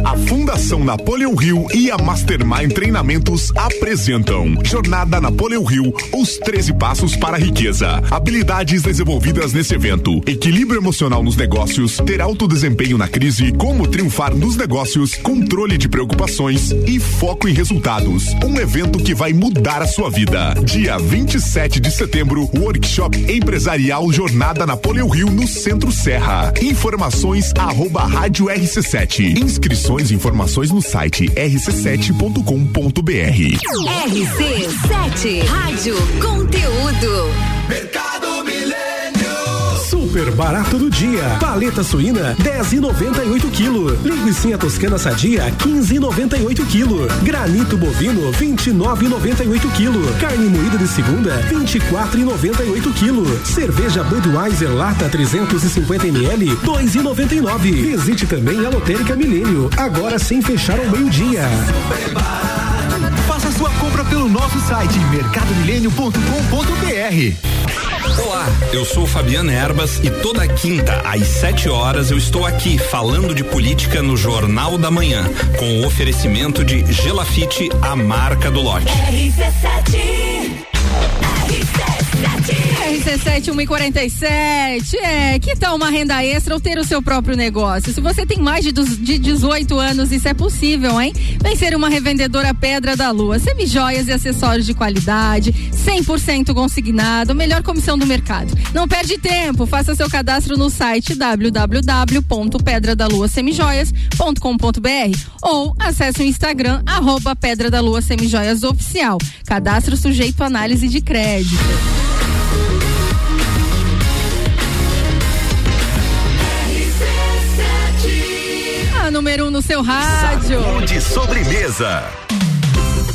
A Fundação Napoleon Hill e a Mastermind Treinamentos apresentam Jornada Napoleon Hill, os treze passos para a riqueza. Habilidades desenvolvidas nesse evento: equilíbrio emocional nos negócios, ter alto desempenho na crise, como triunfar nos negócios, controle de preocupações e foco em resultados. Um evento que vai mudar a sua vida. Dia vinte e sete de setembro, workshop empresarial Jornada Napoleon Hill no Centro Serra. Informações arroba rádio R C sete. Inscrições e informações no site R C sete ponto com ponto B R. R C sete Rádio Conteúdo. Mercado Milênio. Super barato do dia. Paleta suína dez e noventa e oito quilo. Linguiça toscana sadia quinze e noventa e oito quilo. Granito bovino vinte e nove e noventa e oito quilo. Carne moída de segunda vinte e quatro e noventa e oito quilo. Cerveja Budweiser lata trezentos e cinquenta mililitros dois e noventa e nove. Visite também a Lotérica Milênio, agora sem fechar ao meio-dia. Faça sua compra pelo nosso site mercado milênio ponto com ponto B R. Olá, eu sou Fabiana Erbas e toda quinta às sete horas eu estou aqui falando de política no Jornal da Manhã, com o oferecimento de Gelafite, a marca do lote. R C sete, um e quarenta e sete. É, que tal uma renda extra ou ter o seu próprio negócio? Se você tem mais de, de dezoito anos, isso é possível, hein? Vem ser uma revendedora Pedra da Lua. Semijoias e acessórios de qualidade, cem por cento consignado, melhor comissão do mercado. Não perde tempo, faça seu cadastro no site w w w ponto pedra da lua semijoias ponto com ponto B R ou acesse o Instagram arroba Pedra da Lua Semijoias Oficial. Cadastro sujeito a análise de crédito. Número um no seu rádio. Sagu de sobremesa.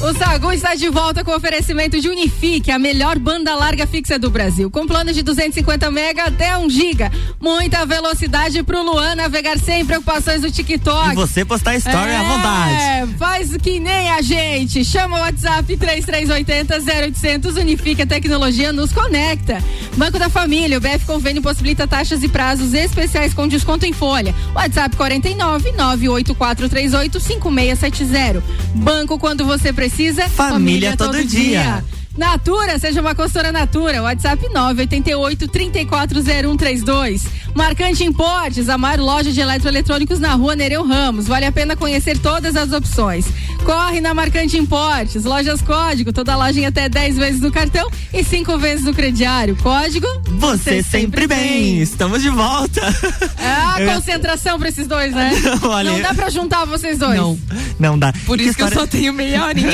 O Sagu está de volta com oferecimento de Unifique, a melhor banda larga fixa do Brasil, com plano de duzentos e cinquenta mega até um giga. Muita velocidade pro Luan navegar sem preocupações do TikTok. E você postar story é, à vontade. É, faz que nem a gente. Chama o WhatsApp três três oito zero zero oito zero zero. Unifique, a tecnologia nos conecta. Banco da Família, o B F Convênio possibilita taxas e prazos especiais com desconto em folha. WhatsApp quarenta e nove, nove oito quatro três oito cinco seis sete zero. Banco quando você precisa. Precisa? Família, família todo, todo dia. dia. Natura, seja uma consultora Natura. WhatsApp nove oito oito, três quatro zero um três dois. Marcante Imports, a maior loja de eletroeletrônicos na rua Nereu Ramos. Vale a pena conhecer todas as opções. Corre na Marcante Imports. Lojas Código, toda loja em até dez vezes no cartão e cinco vezes no crediário. Código? Você, você sempre bem. bem. Estamos de volta. É a concentração eu... pra esses dois, né? Não, olha... não dá pra juntar vocês dois. Não, não dá. Por que isso história... que eu só tenho meia horinha.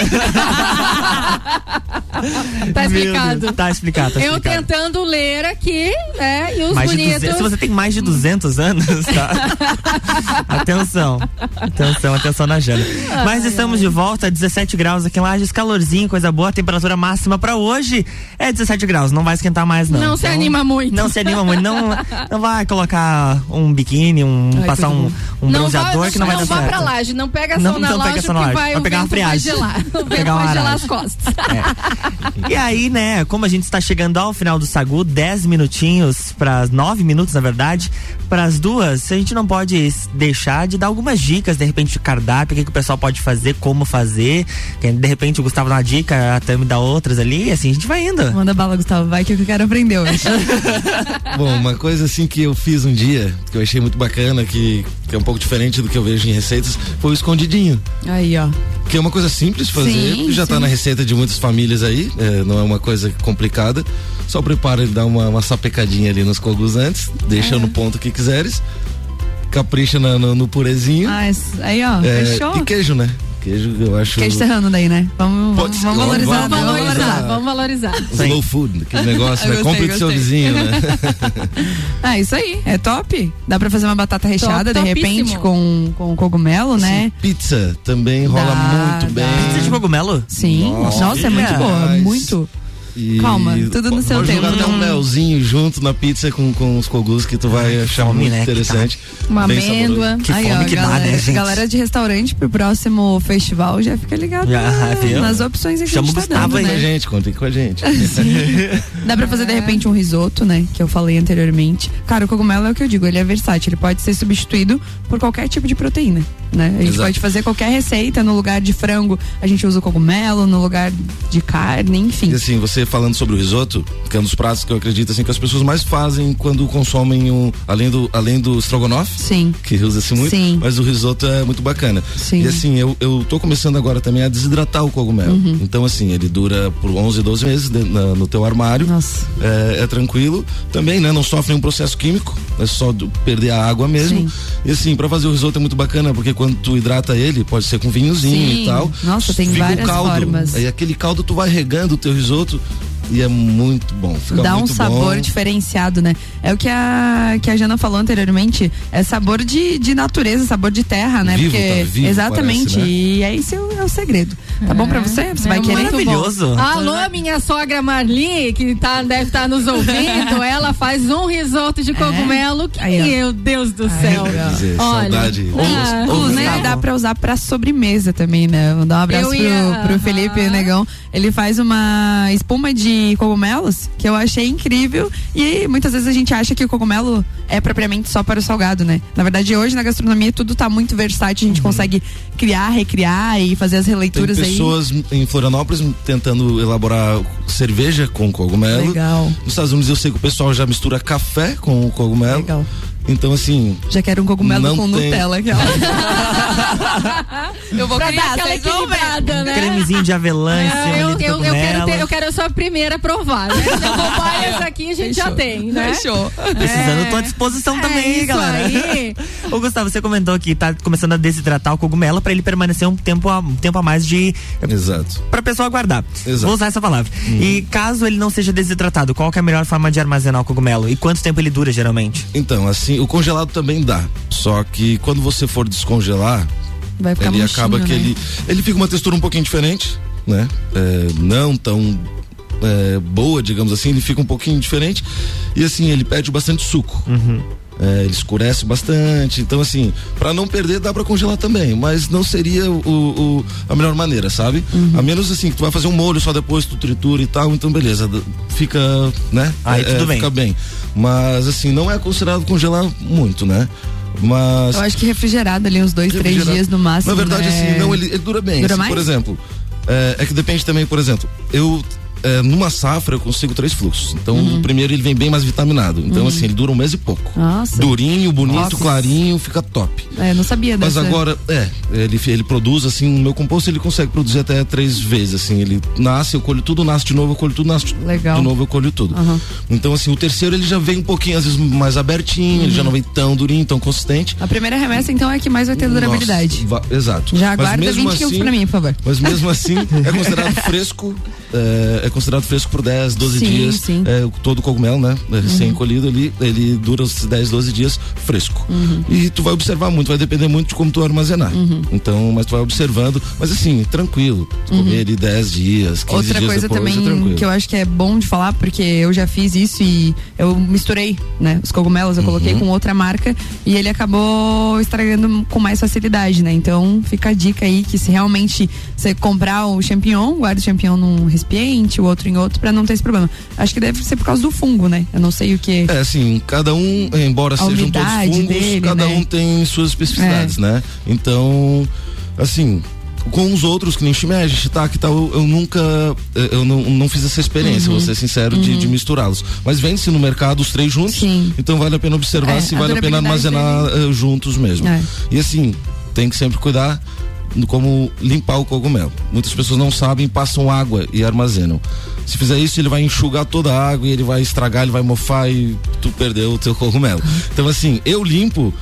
Tá explicado. Deus, tá explicado. Tá eu explicado. Tentando ler aqui, né? E os mais bonitos. duzentos, se você tem mais de duzentos anos, tá? Atenção. Atenção, atenção na Jana. Ai, Mas estamos ai. de volta, dezessete graus aqui em Lages, calorzinho, coisa boa. A temperatura máxima pra hoje é dezessete graus. Não vai esquentar mais, não. Não então, se anima muito. Não se anima muito. Não, não vai colocar um biquíni, um, ai, passar um, um bronzeador vai, que não, não vai dar certo. Não vá pra Laje, não pega não, sol na Laje, que vai, vai pegar uma friagem. Vai gelar. O vento vai gelar as costas. É. E aí, né, como a gente está chegando ao final do Sagu, dez minutinhos para as nove minutos, na verdade, para as duas, a gente não pode deixar de dar algumas dicas, de repente, de cardápio, o que, que o pessoal pode fazer, como fazer. De repente o Gustavo dá uma dica, a Tami dá outras ali, assim a gente vai indo. Manda bala, Gustavo, vai que eu quero aprender hoje. Bom, uma coisa assim que eu fiz um dia, que eu achei muito bacana, que, que é um pouco diferente do que eu vejo em receitas, foi o escondidinho. Aí, ó. Que é uma coisa simples de fazer, sim, já sim. Tá na receita de muitas famílias aí, é, não é uma coisa complicada, só prepara e dá uma, uma sapecadinha ali nos cogos antes, deixa é. no ponto que quiseres, capricha na, no, no purezinho. Ah, aí ó, é, fechou. E queijo, né? Queijo, eu acho. Queijo serrano daí, né? Vamos, vamos, vamos, valorizar, vamos valorizar, vamos valorizar. Slow food, aquele negócio, né? Compre do seu vizinho, né? Ah, isso aí, é top. Dá pra fazer uma batata recheada, top, de topíssimo. Repente, com, com cogumelo, assim, né? Pizza também rola dá, muito dá. bem. Pizza de cogumelo? Sim. Nossa, Nossa é muito é. boa, muito. E calma, tudo no seu tempo. Jogar até um melzinho junto na pizza com, com os cogumelos que tu vai Ai, achar fome, muito né, interessante. Tá. Uma bem amêndoa. Que Aí, fome ó, que galera, dá, né, gente? Galera de restaurante pro próximo festival já fica ligado já, nas opções que Chama a gente tá dando, né? gente, contem com a gente. Dá pra fazer, é. de repente, um risoto, né, que eu falei anteriormente. Cara, o cogumelo é o que eu digo, ele é versátil, ele pode ser substituído por qualquer tipo de proteína, né? A gente Exato. pode fazer qualquer receita, no lugar de frango a gente usa o cogumelo, no lugar de carne, enfim. E assim, você falando sobre o risoto, que é um dos pratos que eu acredito assim que as pessoas mais fazem quando consomem um, além do além do estrogonofe, sim, que usa-se muito, sim. mas o risoto é muito bacana. Sim. E assim, eu, eu tô começando agora também a desidratar o cogumelo. Uhum. Então assim, ele dura por onze, doze meses de, na, no teu armário. Nossa. É, é tranquilo. Também, né, não sofre um processo químico, é só do, perder a água mesmo. Sim. E assim, pra fazer o risoto é muito bacana, porque quando tu hidrata ele, pode ser com vinhozinho sim. e tal. Nossa, tem várias caldo, formas. Aí aquele caldo tu vai regando o teu risoto, e é muito bom. Fica Dá muito um sabor bom. diferenciado, né? É o que a, que a Jana falou anteriormente, é sabor de, de natureza, sabor de terra, né? Vivo, Porque, tá vivo, exatamente, parece, né? E é isso é o segredo. Tá é. bom pra você? Você é vai querer. Maravilhoso. Alô, minha sogra Marli, que tá, deve estar tá nos ouvindo, ela faz um risoto de cogumelo, que Aí, meu Deus do Aí, céu. Dizer, Olha, saudade. Ah, ou, ou, né? Né? Dá pra usar pra sobremesa também, né? Vou dar um abraço pro, ia, pro Felipe ah. Negão. Ele faz uma espuma de cogumelos, que eu achei incrível, e muitas vezes a gente acha que o cogumelo é propriamente só para o salgado, né? Na verdade, hoje na gastronomia tudo tá muito versátil, a gente uhum. consegue criar, recriar e fazer as releituras aí. Tem pessoas aí. em Florianópolis tentando elaborar cerveja com cogumelo. Legal. Nos Estados Unidos eu sei que o pessoal já mistura café com o cogumelo. Legal. Então, assim... Já quero um cogumelo com tem... Nutella aqui, ó. Eu vou pra criar aquela equilibrada, né? Um cremezinho de avelã em cima eu, eu, eu quero ter, eu quero só a primeira provar, né? Se eu comprar essa aqui, a gente Fechou. já tem, né? Fechou. Precisando, é. tô à disposição é também, isso galera. Aí. Ô, Gustavo, você comentou que tá começando a desidratar o cogumelo pra ele permanecer um tempo a, um tempo a mais de... Exato. Pra pessoa aguardar. Exato. Vou usar essa palavra. Hum. E caso ele não seja desidratado, qual que é a melhor forma de armazenar o cogumelo? E quanto tempo ele dura, geralmente? Então, assim, o congelado também dá, só que quando você for descongelar, vai ficar ele mochinho, acaba que né? ele, ele fica uma textura um pouquinho diferente, né? É, não tão é, boa, digamos assim, ele fica um pouquinho diferente e assim, ele perde bastante suco. Uhum. É, ele escurece bastante, então assim, pra não perder dá pra congelar também, mas não seria o, o, a melhor maneira, sabe? Uhum. A menos assim, que tu vai fazer um molho só depois, tu tritura e tal, então beleza, fica, né? Aí é, tudo é, bem. Fica bem, mas assim, não é considerado congelar muito, né? Mas... Eu acho que refrigerado ali uns dois, três dias no máximo. Na verdade, né? assim, não, ele, ele dura bem, dura assim, mais? Por exemplo, é, é que depende também, por exemplo, eu... É, numa safra eu consigo três fluxos. Então, uhum. o primeiro ele vem bem mais vitaminado. Então, uhum. assim, ele dura um mês e pouco. Nossa. Durinho, bonito, Nossa. clarinho, fica top. É, não sabia dessa. Mas agora, é, ele, ele produz, assim, o meu composto ele consegue produzir até três vezes, assim. Ele nasce, eu colho tudo, nasce de novo, eu colho tudo, nasce Legal. de novo, eu colho tudo. Uhum. Então, assim, o terceiro ele já vem um pouquinho, às vezes, mais abertinho, uhum. ele já não vem tão durinho, tão consistente. A primeira remessa, então, é que mais vai ter durabilidade. Nossa, va- exato. Já aguarda vinte quilos pra mim, por favor. Mas mesmo assim, é considerado fresco, é, é considerado fresco por dez, doze sim, dias. Sim. É, todo cogumelo, né? Recém-colhido uhum. ali, ele dura os dez, doze dias fresco. Uhum. E tu vai observar muito, vai depender muito de como tu armazenar. Uhum. Então, mas tu vai observando, mas assim, tranquilo. Tu uhum. comer ali dez dias, quinze Outra dias depois, também é tranquilo. Outra coisa também que eu acho que é bom de falar, porque eu já fiz isso e eu misturei, né? Os cogumelos, eu uhum. coloquei com outra marca e ele acabou estragando com mais facilidade, né? Então, fica a dica aí que se realmente você comprar o champignon, guarda o champignon num recipiente, outro em outro, pra não ter esse problema. Acho que deve ser por causa do fungo, né? Eu não sei o que. É, assim, cada um, embora sejam todos fungos, dele, cada né? um tem suas especificidades, é. né? Então, assim, com os outros, que nem shimeji, shiitake e tal, eu, eu nunca, eu não, não fiz essa experiência, uhum. vou ser sincero, uhum. de, de misturá-los. Mas vende-se no mercado os três juntos, Sim. então vale a pena observar é, se a vale a pena armazenar é. juntos mesmo. É. E assim, tem que sempre cuidar como limpar o cogumelo. Muitas pessoas não sabem, passam água e armazenam. Se fizer isso, ele vai enxugar toda a água e ele vai estragar, ele vai mofar e tu perdeu o teu cogumelo. Então assim, eu limpo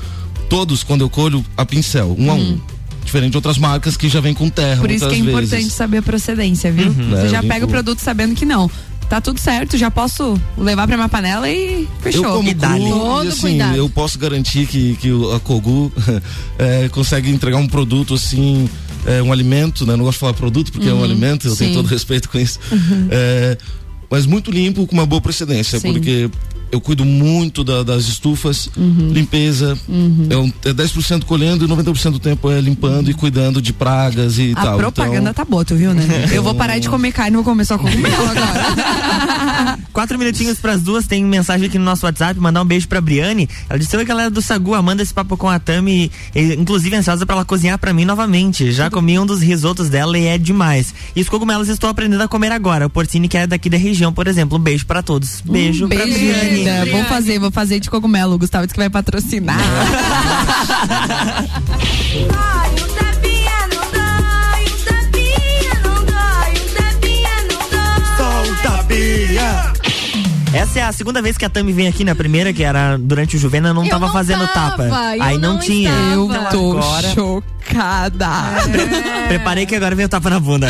todos quando eu colho a pincel, um uhum. a um. Diferente de outras marcas que já vem com terra. Por isso que é importante vezes. saber a procedência, viu? Uhum. Você é, já pega o produto sabendo que não. Tá tudo certo, já posso levar pra minha panela e fechou. Eu como e cru, todo e assim, cuidado. Eu posso garantir que, que a Kogu é, consegue entregar um produto assim, é, um alimento, né? Não gosto de falar produto porque uhum. é um alimento, eu Sim. tenho todo respeito com isso. Uhum. É, mas muito limpo, com uma boa procedência, Sim. porque eu cuido muito da, das estufas, uhum. limpeza, uhum. é, um, é dez por cento colhendo e noventa por cento do tempo é limpando uhum. e cuidando de pragas e a tal. A propaganda então, tá boa, tu viu, né? Então... eu vou parar de comer carne e vou começar a comer agora. Quatro minutinhos pras duas, tem mensagem aqui no nosso WhatsApp, mandar um beijo pra Briane, ela disse, oi galera do Sagu, manda esse papo com a Tami, inclusive ansiosa pra ela cozinhar pra mim novamente, já comi um dos risotos dela e é demais. E os cogumelos estou aprendendo a comer agora, o porcini que é daqui da região, por exemplo, um beijo pra todos. Beijo, um beijo pra Briane. É, vou fazer, vou fazer de cogumelo. O Gustavo disse que vai patrocinar. Essa é a segunda vez que a Tami vem aqui, na primeira, que era durante o Juvena, não eu tava não fazendo tava, tapa. Aí não, não tinha. Estava. Eu então, tô agora... chocada. É. Preparei que agora vem o tapa na bunda.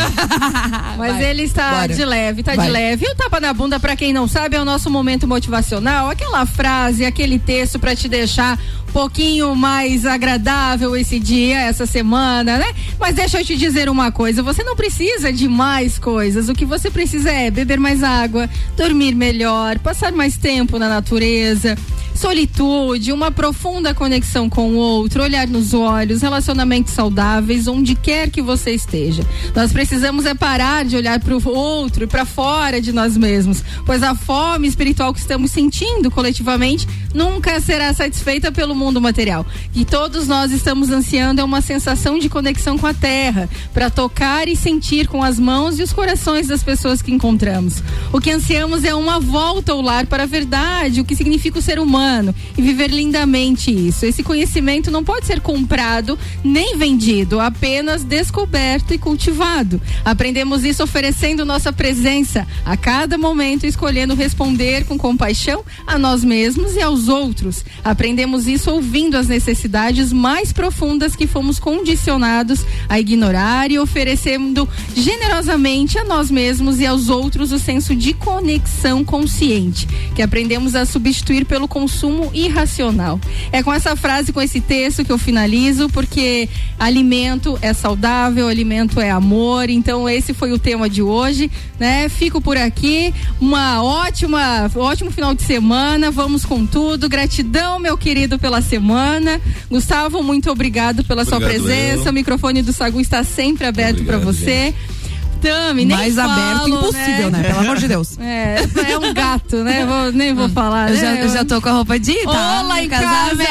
Mas vai, ele está bora. de leve, tá vai. de leve. E o tapa na bunda, pra quem não sabe, é o nosso momento motivacional. Aquela frase, aquele texto pra te deixar um pouquinho mais agradável esse dia, essa semana, né? Mas deixa eu te dizer uma coisa, você não precisa de mais coisas. O que você precisa é beber mais água, dormir melhor, passar mais tempo na natureza, solitude, uma profunda conexão com o outro, olhar nos olhos, relacionamentos saudáveis, onde quer que você esteja. Nós precisamos é parar de olhar para o outro e para fora de nós mesmos, pois a fome espiritual que estamos sentindo coletivamente nunca será satisfeita pelo mundo material. E todos nós estamos ansiando é uma sensação de conexão com a terra, para tocar e sentir com as mãos e os corações das pessoas que encontramos. O que ansiamos é uma volta ao lar para a verdade, o que significa o ser humano, e viver lindamente isso. Esse conhecimento não pode ser comprado nem vendido, apenas descoberto e cultivado. Aprendemos isso oferecendo nossa presença a cada momento, escolhendo responder com compaixão a nós mesmos e aos outros. Aprendemos isso ouvindo as necessidades mais profundas que fomos condicionados a ignorar e oferecendo generosamente a nós mesmos e aos outros o senso de conexão consciente, que aprendemos a substituir pelo consumo consumo irracional. É com essa frase, com esse texto que eu finalizo, porque alimento é saudável, alimento é amor. Então esse foi o tema de hoje, né? Fico por aqui, uma ótima, ótimo final de semana, vamos com tudo, gratidão meu querido pela semana, Gustavo, muito obrigado pela obrigado sua presença, eu. O microfone do Sagu está sempre aberto para você. Gente. Tami, nem mais falo, aberto impossível, né? né? Pelo amor de Deus. É, é um gato, né? Vou, nem vou falar. Eu, né? já, eu já tô com a roupa de Olá, em casa.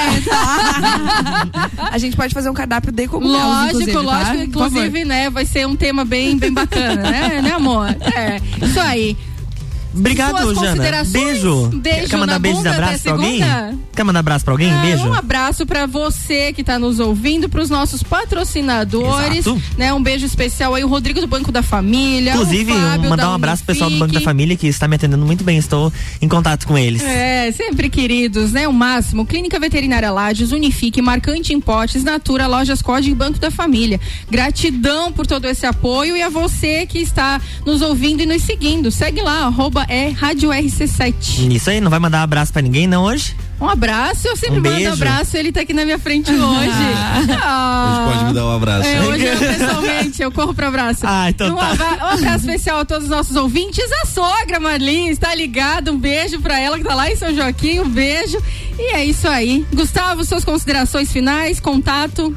A gente pode fazer um cardápio de cogumelos. Lógico, inclusive, lógico. Tá? Inclusive, né? Vai ser um tema bem, bem bacana, né? Né, amor? É, isso aí. Obrigado, suas Jana. Beijo. Beijo. Quer mandar beijos e abraço pra alguém? Quer mandar abraço pra alguém? É, beijo. Um abraço pra você que tá nos ouvindo, pros nossos patrocinadores. Exato. Né? Um beijo especial aí, o Rodrigo do Banco da Família. Inclusive, Fábio, mandar um abraço pro pessoal do Banco da Família que está me atendendo muito bem, estou em contato com eles. É, sempre queridos, né? O máximo. Clínica Veterinária Lages, Unifique, Marcante Imports, Natura, Lojas Código e Banco da Família. Gratidão por todo esse apoio e a você que está nos ouvindo e nos seguindo. Segue lá, arroba é Rádio R C sete. Isso aí, não vai mandar abraço pra ninguém não hoje? Um abraço, eu sempre um mando um abraço, ele tá aqui na minha frente hoje. Ah. Hoje pode me dar um abraço. É, hoje eu pessoalmente, eu corro pro abraço. Ah, então um, tá. abra... um abraço especial a todos os nossos ouvintes, a sogra Marli está ligada, um beijo pra ela que tá lá em São Joaquim, um beijo e é isso aí. Gustavo, suas considerações finais, contato?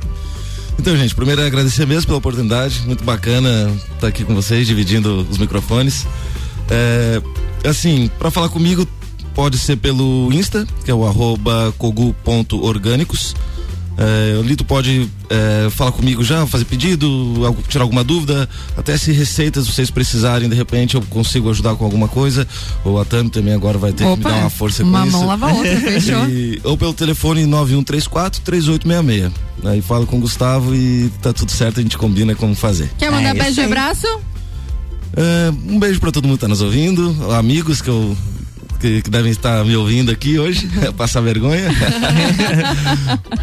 Então, gente, primeiro agradecer mesmo pela oportunidade, muito bacana estar aqui com vocês, dividindo os microfones. É, assim, para falar comigo pode ser pelo Insta, que é o arroba cogu ponto orgânicos. É, o Lito pode é, falar comigo já, fazer pedido, algo, tirar alguma dúvida, até se receitas vocês precisarem, de repente eu consigo ajudar com alguma coisa, ou a Tami também agora vai ter Opa, que me dar uma força com uma isso. Mão lava a outra, fechou? E, ou pelo telefone nove um três quatro, três oito seis seis. Aí falo com o Gustavo e tá tudo certo, a gente combina como fazer. Quer mandar é, beijo e abraço? É, um beijo pra todo mundo que tá nos ouvindo, amigos que eu Que, que devem estar me ouvindo aqui hoje, passar vergonha.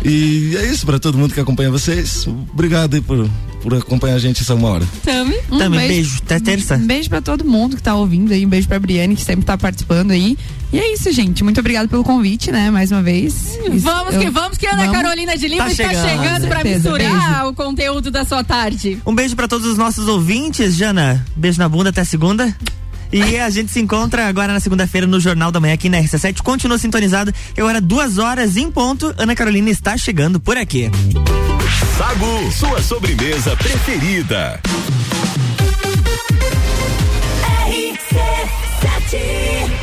E é isso, para todo mundo que acompanha vocês. Obrigado aí por, por acompanhar a gente essa uma hora. Tami, um Tami, beijo. beijo. Até terça. Um beijo para todo mundo que tá ouvindo aí. Um beijo pra Briane, que sempre tá participando aí. E é isso, gente. Muito obrigado pelo convite, né? Mais uma vez. Isso, vamos eu, que vamos, que Ana vamos. Carolina de Lima tá está chegando, chegando para misturar beijo. O conteúdo da sua tarde. Um beijo para todos os nossos ouvintes, Jana. Beijo na bunda, até segunda. E a gente se encontra agora na segunda-feira no Jornal da Manhã aqui na R C sete. Continua sintonizado. Agora duas horas em ponto. Ana Carolina está chegando por aqui. Sagu, sua sobremesa preferida. R C sete